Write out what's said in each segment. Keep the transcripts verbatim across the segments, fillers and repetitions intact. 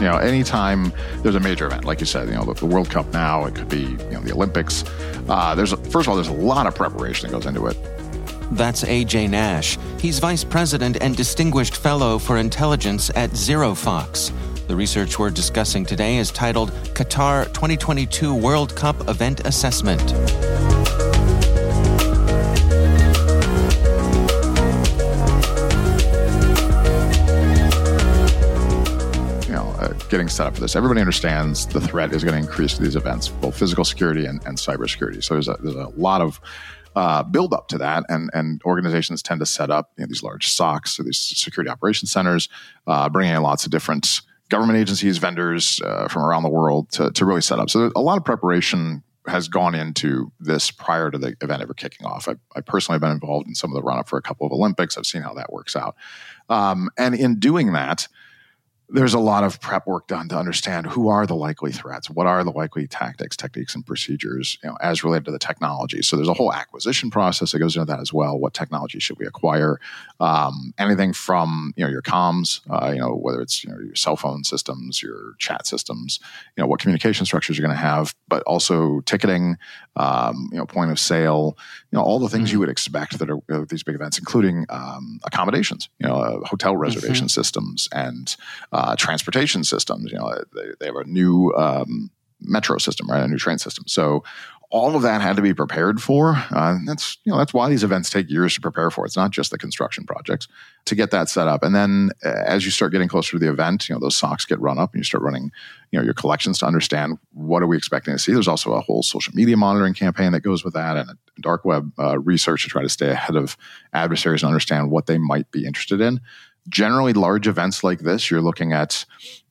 You know, anytime there's a major event, like you said, you know, the World Cup now, it could be, you know, the Olympics. Uh, there's a, first of all, there's a lot of preparation that goes into it. That's A J Nash. He's vice president and distinguished fellow for intelligence at ZeroFox. The research we're discussing today is titled Qatar twenty twenty-two World Cup Event Assessment. You know, uh, getting set up for this, everybody understands the threat is going to increase to these events, both physical security and, and cybersecurity. So there's a, there's a lot of Uh, build up to that, and and organizations tend to set up, you know, these large S O Cs, so these security operations centers, uh, bringing in lots of different government agencies, vendors uh, from around the world to to really set up. So a lot of preparation has gone into this prior to the event ever kicking off. I, I personally have been involved in some of the run up for a couple of Olympics. I've seen how that works out, um, and in doing that, there's a lot of prep work done to understand who are the likely threats, what are the likely tactics, techniques, and procedures, you know, as related to the technology. So there's a whole acquisition process that goes into that as well. What technology should we acquire? Um, anything from, you know, your comms, uh, you know, whether it's, you know, your cell phone systems, your chat systems, you know, what communication structures you're going to have, but also ticketing, um, you know, point of sale, you know, all the things mm-hmm. you would expect that are uh, these big events, including um, accommodations, you know, uh, hotel reservation mm-hmm. systems and uh, Uh, transportation systems. You know, they, they have a new um, metro system, right? A new train system. So all of that had to be prepared for. Uh, and that's, you know, that's why these events take years to prepare for. It's not just the construction projects to get that set up. And then uh, as you start getting closer to the event, you know, those S O Cs get run up and you start running, you know, your collections to understand what are we expecting to see. There's also a whole social media monitoring campaign that goes with that, and a dark web uh, research to try to stay ahead of adversaries and understand what they might be interested in. Generally, large events like this, you're looking at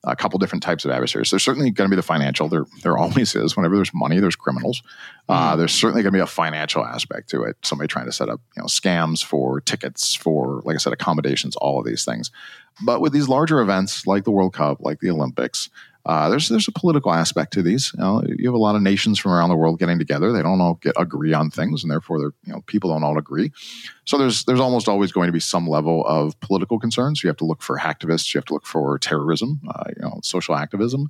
a couple different types of adversaries. There's certainly going to be the financial. There, there always is. Whenever there's money, there's criminals. Uh, mm. There's certainly going to be a financial aspect to it. Somebody trying to set up, you know, scams for tickets, for, like I said, accommodations, all of these things. But with these larger events like the World Cup, like the Olympics, uh, there's there's a political aspect to these. You know, you have a lot of nations from around the world getting together. They don't all get agree on things, and therefore, they're, you know, people don't all agree. So there's there's almost always going to be some level of political concerns. You have to look for hacktivists. You have to look for terrorism, uh, you know, social activism,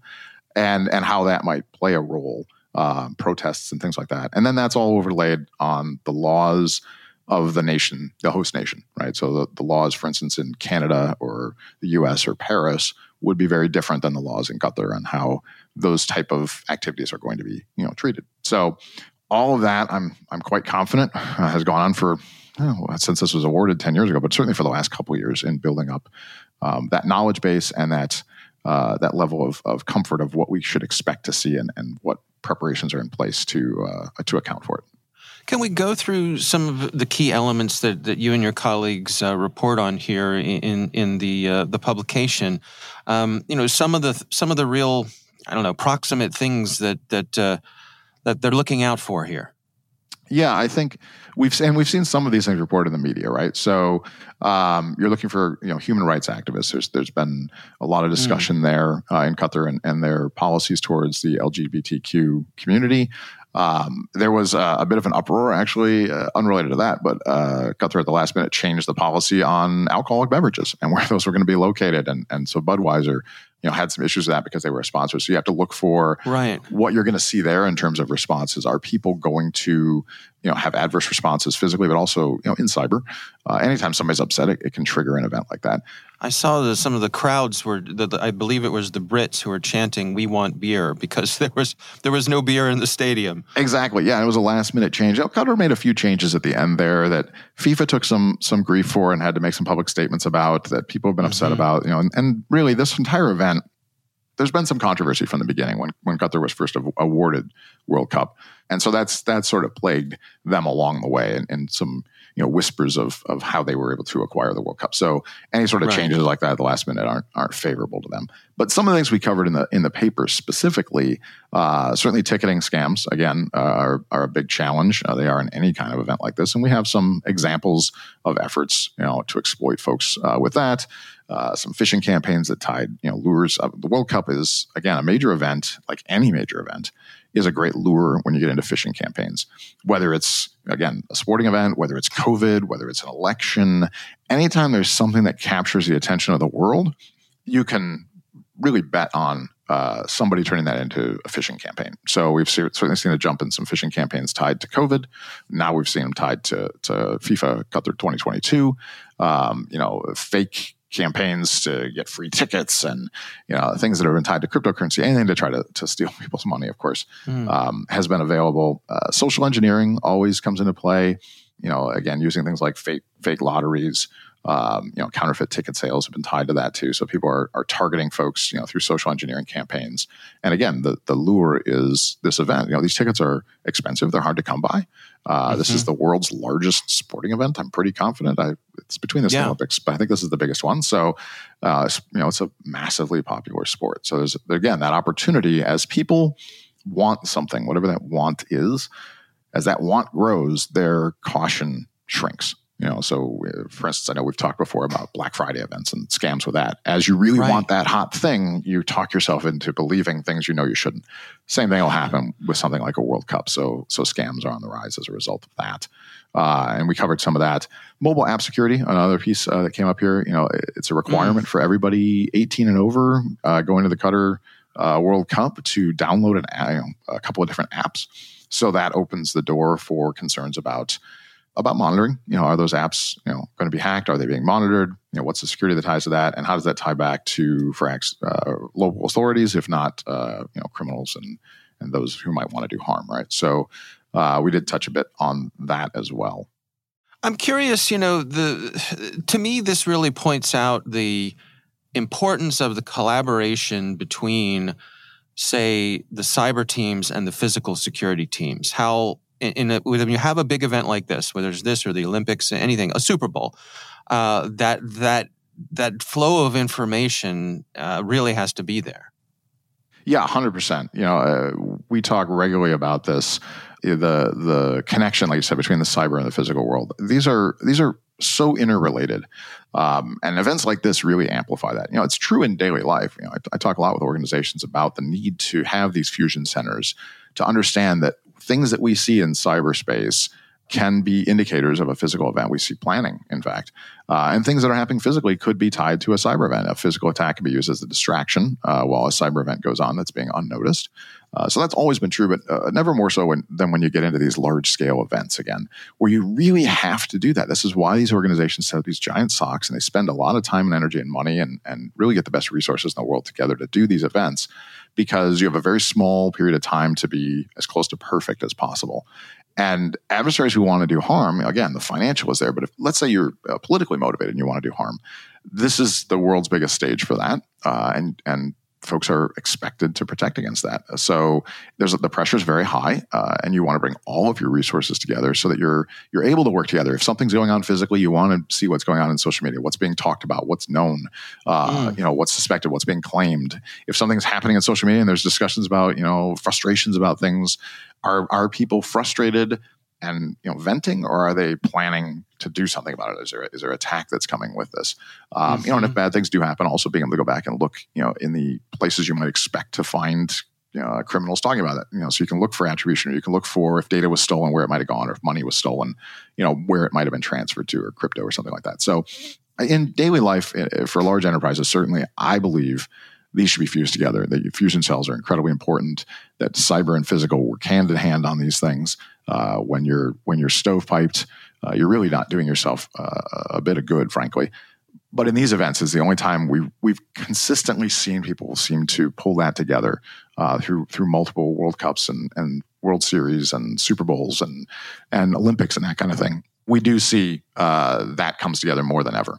and and how that might play a role, um, protests and things like that. And then that's all overlaid on the laws of the nation, the host nation, right? So the, the laws, for instance, in Canada or the U S or Paris would be very different than the laws in Qatar on how those type of activities are going to be, you know, treated. So all of that, I'm I'm quite confident, uh, has gone on for, oh, since this was awarded ten years ago, but certainly for the last couple of years in building up um, that knowledge base and that uh, that level of, of comfort of what we should expect to see and, and what preparations are in place to uh, to account for it. Can we go through some of the key elements that, that you and your colleagues uh, report on here in in the uh, the publication? Um, you know, some of the some of the real, I don't know, proximate things that that uh, that they're looking out for here. Yeah, I think we've and we've seen some of these things reported in the media, right? So um, you're looking for you know human rights activists. There's there's been a lot of discussion mm. there uh, in Qatar and, and their policies towards the L G B T Q community. Um, there was uh, a bit of an uproar, actually, uh, unrelated to that, but uh, Qatar at the last minute changed the policy on alcoholic beverages and where those were going to be located, and and so Budweiser, you know, had some issues with that because they were a sponsor. So you have to look for right. what you're going to see there in terms of responses. Are people going to, you know, have adverse responses physically, but also, you know, in cyber? Uh, anytime somebody's upset, it, it can trigger an event like that. I saw that some of the crowds were, the, the, I believe it was the Brits who were chanting, "We want beer," because there was there was no beer in the stadium. Exactly. Yeah, it was a last minute change. Qatar made a few changes at the end there that FIFA took some some grief for and had to make some public statements about, that people have been mm-hmm. upset about. You know, and, and really this entire event, there's been some controversy from the beginning when, when Qatar was first awarded World Cup. And so that's that's sort of plagued them along the way, and, and some you know whispers of of how they were able to acquire the World Cup. So any sort of right. changes like that at the last minute aren't aren't favorable to them. But some of the things we covered in the in the paper specifically, uh, certainly ticketing scams again uh, are are a big challenge. Uh, they are in any kind of event like this, and we have some examples of efforts you know to exploit folks uh, with that. Uh, some phishing campaigns that tied you know lures. Uh, the World Cup is again a major event, like any major event. Is a great lure when you get into phishing campaigns, whether it's, again, a sporting event, whether it's COVID, whether it's an election. Anytime there's something that captures the attention of the world, you can really bet on uh, somebody turning that into a phishing campaign. So we've se- certainly seen a jump in some phishing campaigns tied to COVID. Now we've seen them tied to, to FIFA Qatar twenty twenty-two, um, you know, fake campaigns to get free tickets, and you know things that have been tied to cryptocurrency, anything to try to, to steal people's money, of course, mm. um, has been available. Uh, social engineering always comes into play. You know, again, using things like fake fake lotteries, um, you know, counterfeit ticket sales have been tied to that too. So people are are targeting folks, you know, through social engineering campaigns. And again, the the lure is this event. You know, these tickets are expensive; they're hard to come by. Uh, mm-hmm. This is the world's largest sporting event. I'm pretty confident. I, it's between the yeah. Olympics, but I think this is the biggest one. So, uh, you know, it's a massively popular sport. So there's, again, that opportunity as people want something, whatever that want is, as that want grows, their caution shrinks. You know, so for instance, I know we've talked before about Black Friday events and scams with that. As you really right. want that hot thing, you talk yourself into believing things you know you shouldn't. Same thing will happen with something like a World Cup. So, so scams are on the rise as a result of that. Uh, and we covered some of that. Mobile app security, another piece uh, that came up here. You know, it's a requirement mm. for everybody eighteen and over uh, going to the Qatar uh, World Cup to download an you know, a couple of different apps. So that opens the door for concerns about. about monitoring. You know, are those apps, you know, going to be hacked? Are they being monitored? You know, what's the security that ties to that? And how does that tie back to, for uh, local authorities, if not, uh, you know, criminals and, and those who might want to do harm, right? So uh, we did touch a bit on that as well. I'm curious, you know, the to me, this really points out the importance of the collaboration between, say, the cyber teams and the physical security teams. How In a, when you have a big event like this, whether it's this or the Olympics, anything, a Super Bowl, uh, that that that flow of information uh, really has to be there. Yeah, one hundred percent. You know, uh, we talk regularly about this, the the connection, like you said, between the cyber and the physical world. These are these are so interrelated, um, and events like this really amplify that. You know, it's true in daily life. You know, I, I talk a lot with organizations about the need to have these fusion centers to understand that. Things that we see in cyberspace can be indicators of a physical event. We see planning, in fact. Uh, and things that are happening physically could be tied to a cyber event. A physical attack can be used as a distraction uh, while a cyber event goes on that's being unnoticed. Uh, so that's always been true, but uh, never more so when, than when you get into these large-scale events again, where you really have to do that. This is why these organizations set up these giant S O Cs, and they spend a lot of time and energy and money and, and really get the best resources in the world together to do these events, because you have a very small period of time to be as close to perfect as possible. And adversaries who want to do harm, again, the financial is there, but if, let's say you're uh, politically motivated and you want to do harm, this is the world's biggest stage for that, uh, and and folks are expected to protect against that. So there's the pressure is very high, uh, and you want to bring all of your resources together so that you're you're able to work together. If something's going on physically, you want to see what's going on in social media, what's being talked about, what's known, uh, mm. you know, what's suspected, what's being claimed. If something's happening in social media and there's discussions about you know frustrations about things. Are are people frustrated and you know venting, or are they planning to do something about it? Is there is there a tack that's coming with this? Um, mm-hmm. You know, and if bad things do happen, also being able to go back and look, you know, in the places you might expect to find you know, criminals talking about it. You know, so you can look for attribution, or you can look for if data was stolen, where it might have gone, or if money was stolen, you know, where it might have been transferred to, or crypto, or something like that. So, in daily life for large enterprises, certainly, I believe these should be fused together. The fusion cells are incredibly important. That cyber and physical work hand in hand on these things. Uh, when you're when you're stovepiped, uh, you're really not doing yourself uh, a bit of good, frankly. But in these events, is the only time we we've, we've consistently seen people seem to pull that together uh, through through multiple World Cups and, and World Series and Super Bowls and and Olympics and that kind of thing. We do see uh, that comes together more than ever.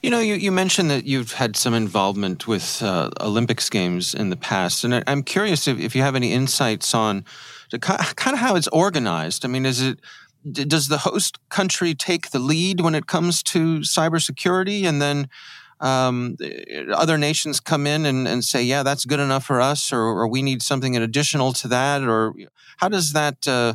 You know, you, you mentioned that you've had some involvement with uh, Olympics games in the past, and I'm curious if, if you have any insights on the, kind of how it's organized. I mean, is it does the host country take the lead when it comes to cybersecurity, and then um, other nations come in and, and say, "Yeah, that's good enough for us," or, or "We need something additional to that," or how does that uh,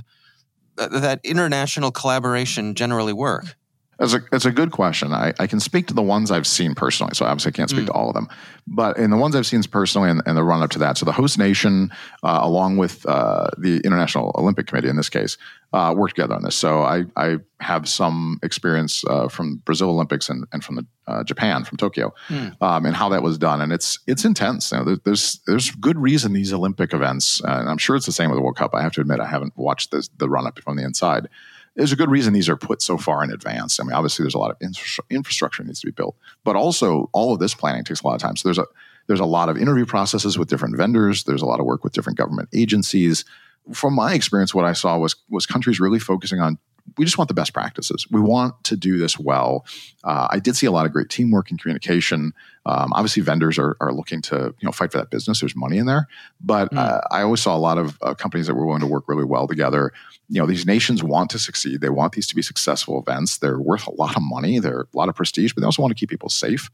that international collaboration generally work? That's a, that's a good question. I, I can speak to the ones I've seen personally, so obviously I can't speak mm. to all of them. But in the ones I've seen personally and, and the run-up to that, so the host nation, uh, along with uh, the International Olympic Committee in this case, uh, worked together on this. So I, I have some experience uh, from Brazil Olympics and, and from the, uh, Japan, from Tokyo, mm. um, and how that was done. And it's it's intense. You know, there's there's good reason these Olympic events, uh, and I'm sure it's the same with the World Cup. I have to admit I haven't watched this, the run-up from the inside. There's a good reason these are put so far in advance. I mean, obviously, there's a lot of infra- infrastructure needs to be built, but also all of this planning takes a lot of time. So there's a there's a lot of interview processes with different vendors. There's a lot of work with different government agencies. From my experience, what I saw was was countries really focusing on, we just want the best practices. We want to do this well. Uh, I did see a lot of great teamwork and communication. Um, obviously, vendors are, are looking to you know fight for that business. There's money in there, but mm. uh, I always saw a lot of uh, companies that were willing to work really well together. You know, these nations want to succeed. They want these to be successful events. They're worth a lot of money. They're a lot of prestige, but they also want to keep people safe.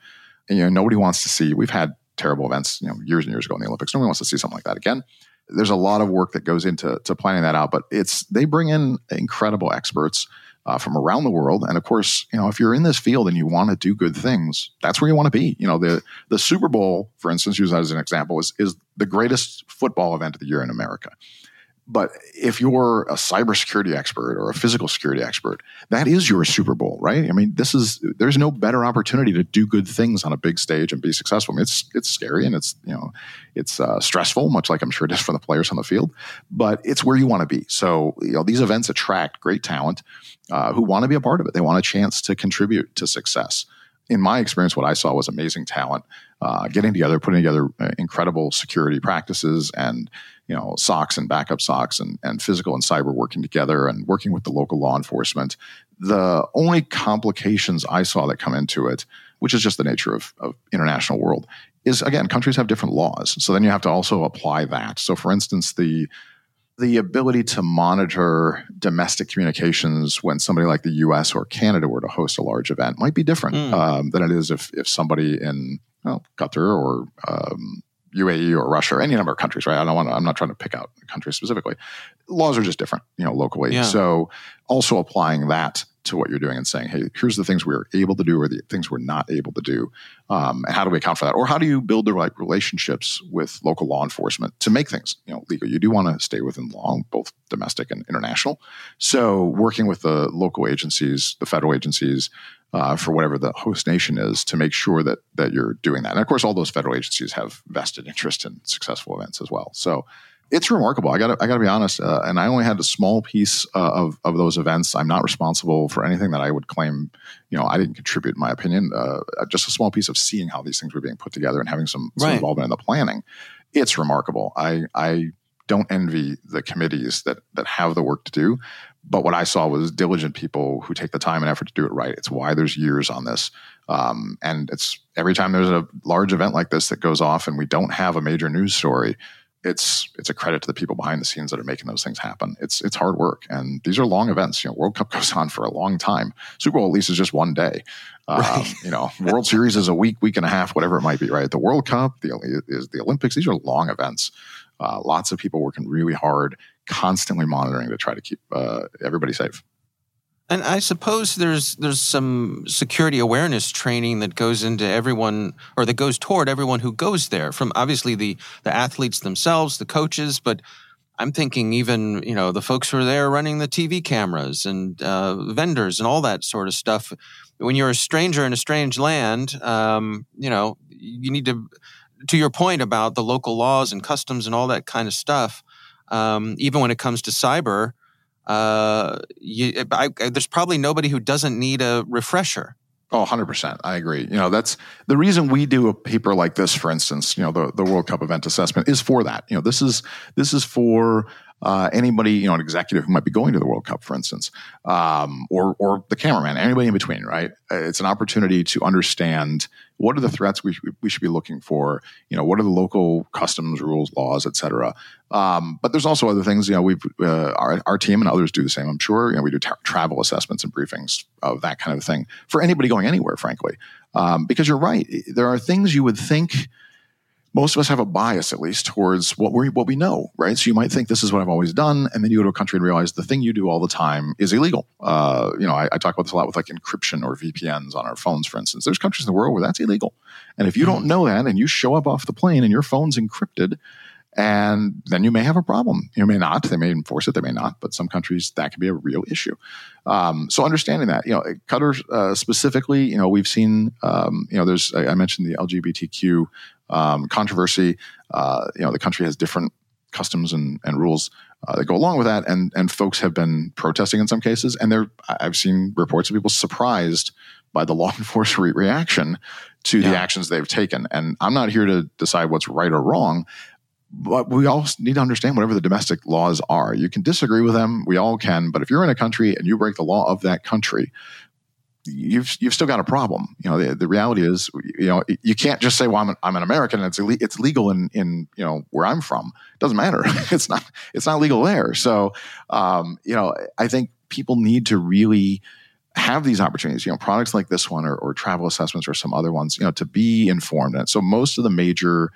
And you know, nobody wants to see. We've had terrible events, you know, years and years ago in the Olympics. Nobody wants to see something like that again. There's a lot of work that goes into to planning that out, but it's they bring in incredible experts uh, from around the world. And of course, you know, if you're in this field and you want to do good things, that's where you want to be. You know, the the Super Bowl, for instance, use that as an example, is is the greatest football event of the year in America. But if you're a cybersecurity expert or a physical security expert, that is your Super Bowl, right? I mean, this is there's no better opportunity to do good things on a big stage and be successful. I mean, it's it's scary and it's you know it's uh, stressful, much like I'm sure it is for the players on the field. But it's where you want to be. So you know these events attract great talent uh, who want to be a part of it. They want a chance to contribute to success. In my experience, what I saw was amazing talent uh, getting together, putting together incredible security practices and, you know, socks and backup socks and, and physical and cyber working together and working with the local law enforcement. The only complications I saw that come into it, which is just the nature of, of international world, is, again, countries have different laws. So then you have to also apply that. So, for instance, the the ability to monitor domestic communications when somebody like the U S or Canada were to host a large event might be different mm. um, than it is if if somebody in well, Qatar or um, U A E or Russia or any number of countries, right? I don't want to, I'm not trying to pick out countries specifically. Laws are just different, you know, locally. Yeah. So also applying that to what you're doing and saying, hey, here's the things we're able to do or the things we're not able to do. Um, and how do we account for that? Or how do you build the right relationships with local law enforcement to make things, you know, legal? You do want to stay within law, both domestic and international. So working with the local agencies, the federal agencies, Uh, for whatever the host nation is, to make sure that that you're doing that. And of course, all those federal agencies have vested interest in successful events as well. So it's remarkable. I gotta I gotta be honest. Uh, and I only had a small piece uh, of of those events. I'm not responsible for anything that I would claim. You know, I didn't contribute. In my opinion, uh, just a small piece of seeing how these things were being put together and having some, some right. involvement in the planning. It's remarkable. I I don't envy the committees that that have the work to do. But what I saw was diligent people who take the time and effort to do it right. It's why there's years on this. Um, and it's every time there's a large event like this that goes off and we don't have a major news story, it's it's a credit to the people behind the scenes that are making those things happen. It's it's hard work. And these are long events. You know, World Cup goes on for a long time. Super Bowl at least is just one day. Um, right. You know, World Series is a week, week and a half, whatever it might be, right? The World Cup, the, is the Olympics, these are long events. Uh, lots of people working really hard, constantly monitoring to try to keep uh, everybody safe. And I suppose there's there's some security awareness training that goes into everyone, or that goes toward everyone who goes there. From obviously the the athletes themselves, the coaches, but I'm thinking even you know the folks who are there running the T V cameras and uh, vendors and all that sort of stuff. When you're a stranger in a strange land, um, you know you need to. To your point about the local laws and customs and all that kind of stuff, um, even when it comes to cyber, uh, you, I, I, there's probably nobody who doesn't need a refresher. Oh, one hundred percent. I agree. You know, that's the reason we do a paper like this, for instance, you know, the, the World Cup event assessment is for that. You know, this is this is for uh, anybody, you know, an executive who might be going to the World Cup, for instance, um, or or the cameraman, anybody in between, right? It's an opportunity to understand what are the threats we, we should be looking for, you know, what are the local customs, rules, laws, et cetera. Um, but there's also other things, you know, we've, uh, our, our team and others do the same, I'm sure. You know, we do tra- travel assessments and briefings of that kind of thing for anybody going anywhere, frankly. Um, because you're right. There are things you would think, most of us have a bias at least towards what we what we know, right? So you might think this is what I've always done. And then you go to a country and realize the thing you do all the time is illegal. Uh, you know, I, I talk about this a lot with like encryption or V P Ns on our phones, for instance. There's countries in the world where that's illegal. And if you don't know that and you show up off the plane and your phone's encrypted, and then you may have a problem. You may not. They may enforce it. They may not. But some countries, that can be a real issue. Um, so understanding that, you know, Qatar uh, specifically, you know, we've seen, um, you know, there's, I, I mentioned the L G B T Q um, controversy. Uh, you know, the country has different customs and, and rules uh, that go along with that. And, and folks have been protesting in some cases. And they're, I've seen reports of people surprised by the law enforcement reaction to yeah. the actions they've taken. And I'm not here to decide what's right or wrong. But we all need to understand whatever the domestic laws are. You can disagree with them. We all can. But if you're in a country and you break the law of that country, you've you've still got a problem. You know, the, the reality is, you know, you can't just say, well, I'm an, I'm an American and it's ille- it's legal in, in, you know, where I'm from. It doesn't matter. it's not it's not legal there. So, um, you know, I think people need to really have these opportunities, you know, products like this one or, or travel assessments or some other ones, you know, to be informed. And so most of the major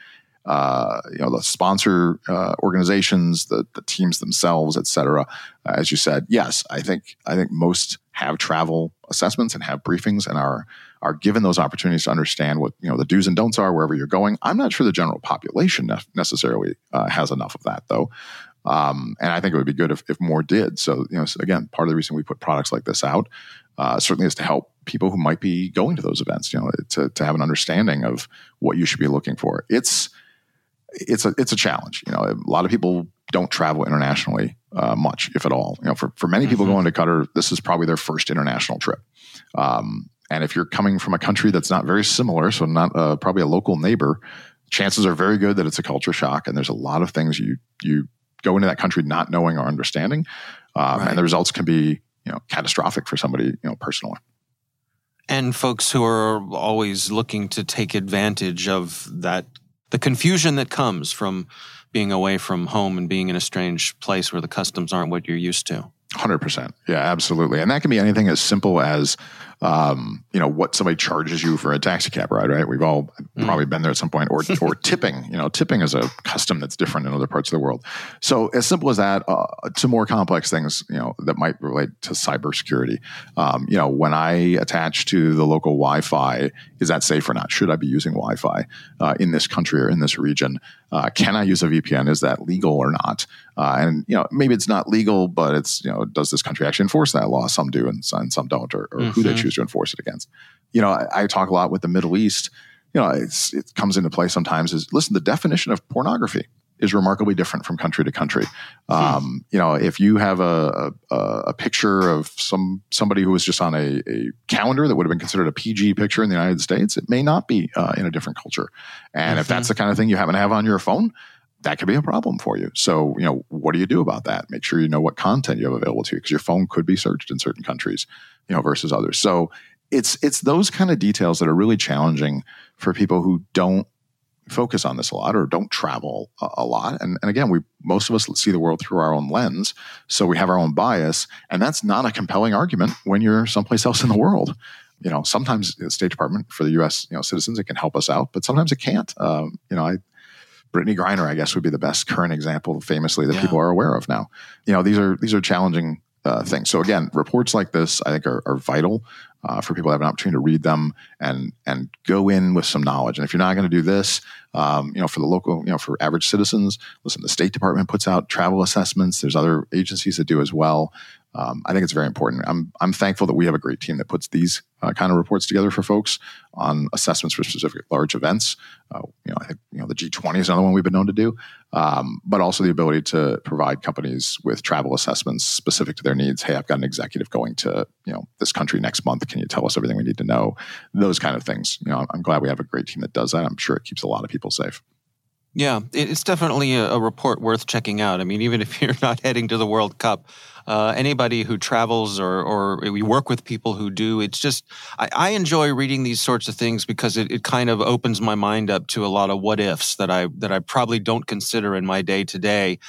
Uh, you know, the sponsor uh, organizations, the the teams themselves, et cetera. Uh, as you said, yes, I think I think most have travel assessments and have briefings and are are given those opportunities to understand what you know the do's and don'ts are wherever you're going. I'm not sure the general population ne- necessarily uh, has enough of that though, um, and I think it would be good if if more did. So you know, so again, part of the reason we put products like this out uh, certainly is to help people who might be going to those events. You know, to to have an understanding of what you should be looking for. It's It's a it's a challenge. You know, a lot of people don't travel internationally uh, much, if at all. You know, for, for many people going to Qatar, this is probably their first international trip. Um, and if you're coming from a country that's not very similar, so not uh, probably a local neighbor, chances are very good that it's a culture shock. And there's a lot of things you you go into that country not knowing or understanding, um, right. and the results can be you know catastrophic for somebody you know personally. And folks who are always looking to take advantage of that. The confusion that comes from being away from home and being in a strange place where the customs aren't what you're used to. one hundred percent. Yeah, absolutely. And that can be anything as simple as um, you know, what somebody charges you for a taxi cab ride, right? We've all mm. probably been there at some point, or or tipping. You know, tipping is a custom that's different in other parts of the world. So as simple as that, uh, to more complex things, you know, that might relate to cybersecurity. Um, you know, when I attach to the local Wi-Fi, is that safe or not? Should I be using Wi-Fi uh, in this country or in this region? Uh, can I use a V P N? Is that legal or not? Uh, and you know, maybe it's not legal, but it's, you know, does this country actually enforce that law? Some do, and, and some don't, or, or mm-hmm. who they choose to enforce it against. You know, I, I talk a lot with the Middle East. You know, it's, it comes into play sometimes. Is listen, the definition of pornography is remarkably different from country to country. Um, you know, if you have a, a, a picture of some somebody who was just on a, a calendar that would have been considered a P G picture in the United States, it may not be uh, in a different culture. And mm-hmm. if that's the kind of thing you happen to have on your phone, that could be a problem for you. So, you know, what do you do about that? Make sure you know what content you have available to you, because your phone could be searched in certain countries, you know, versus others. So it's it's those kind of details that are really challenging for people who don't focus on this a lot or don't travel a lot. And, and again, we most of us see the world through our own lens, so we have our own bias, and that's not a compelling argument when you're someplace else in the world. You know, sometimes the State Department for the U S, you know, citizens, it can help us out, but sometimes it can't. Um, you know, I, Brittany Griner, I guess, would be the best current example, famously, that yeah. people are aware of now. You know, these are these are challenging uh, things. So again, reports like this, I think, are, are vital uh, for people to have an opportunity to read them and and go in with some knowledge. And if you're not going to do this, um, you know, for the local, you know, for average citizens, listen, the State Department puts out travel assessments. There's other agencies that do as well. Um, I think it's very important. I'm I'm thankful that we have a great team that puts these uh, kind of reports together for folks on assessments for specific large events. Uh, you know, I think you know the G twenty is another one we've been known to do, um, but also the ability to provide companies with travel assessments specific to their needs. Hey, I've got an executive going to you know this country next month. Can you tell us everything we need to know? Those kind of things. You know, I'm glad we have a great team that does that. I'm sure it keeps a lot of people safe. Yeah, it's definitely a report worth checking out. I mean, even if you're not heading to the World Cup, uh, anybody who travels or or we work with people who do, it's just, I, I enjoy reading these sorts of things because it, it kind of opens my mind up to a lot of what ifs that I that I probably don't consider in my day to day.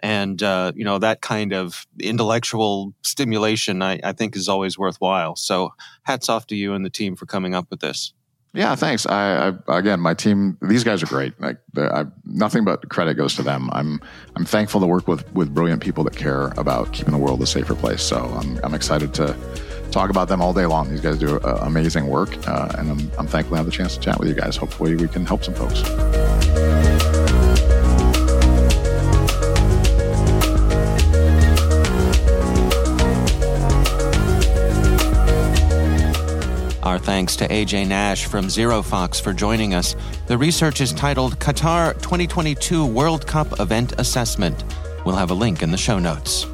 And, uh, you know, that kind of intellectual stimulation, I, I think, is always worthwhile. So hats off to you and the team for coming up with this. Yeah, thanks. I, I again, my team; these guys are great. Like, I, nothing but credit goes to them. I'm I'm thankful to work with with brilliant people that care about keeping the world a safer place. So I'm I'm excited to talk about them all day long. These guys do uh, amazing work, uh, and I'm I'm thankful to have the chance to chat with you guys. Hopefully, we can help some folks. Our thanks to A J Nash from ZeroFox for joining us. The research is titled Qatar twenty twenty-two World Cup Event Assessment. We'll have a link in the show notes.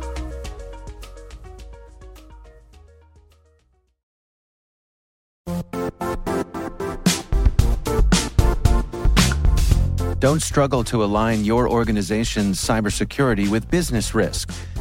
Don't struggle to align your organization's cybersecurity with business risk.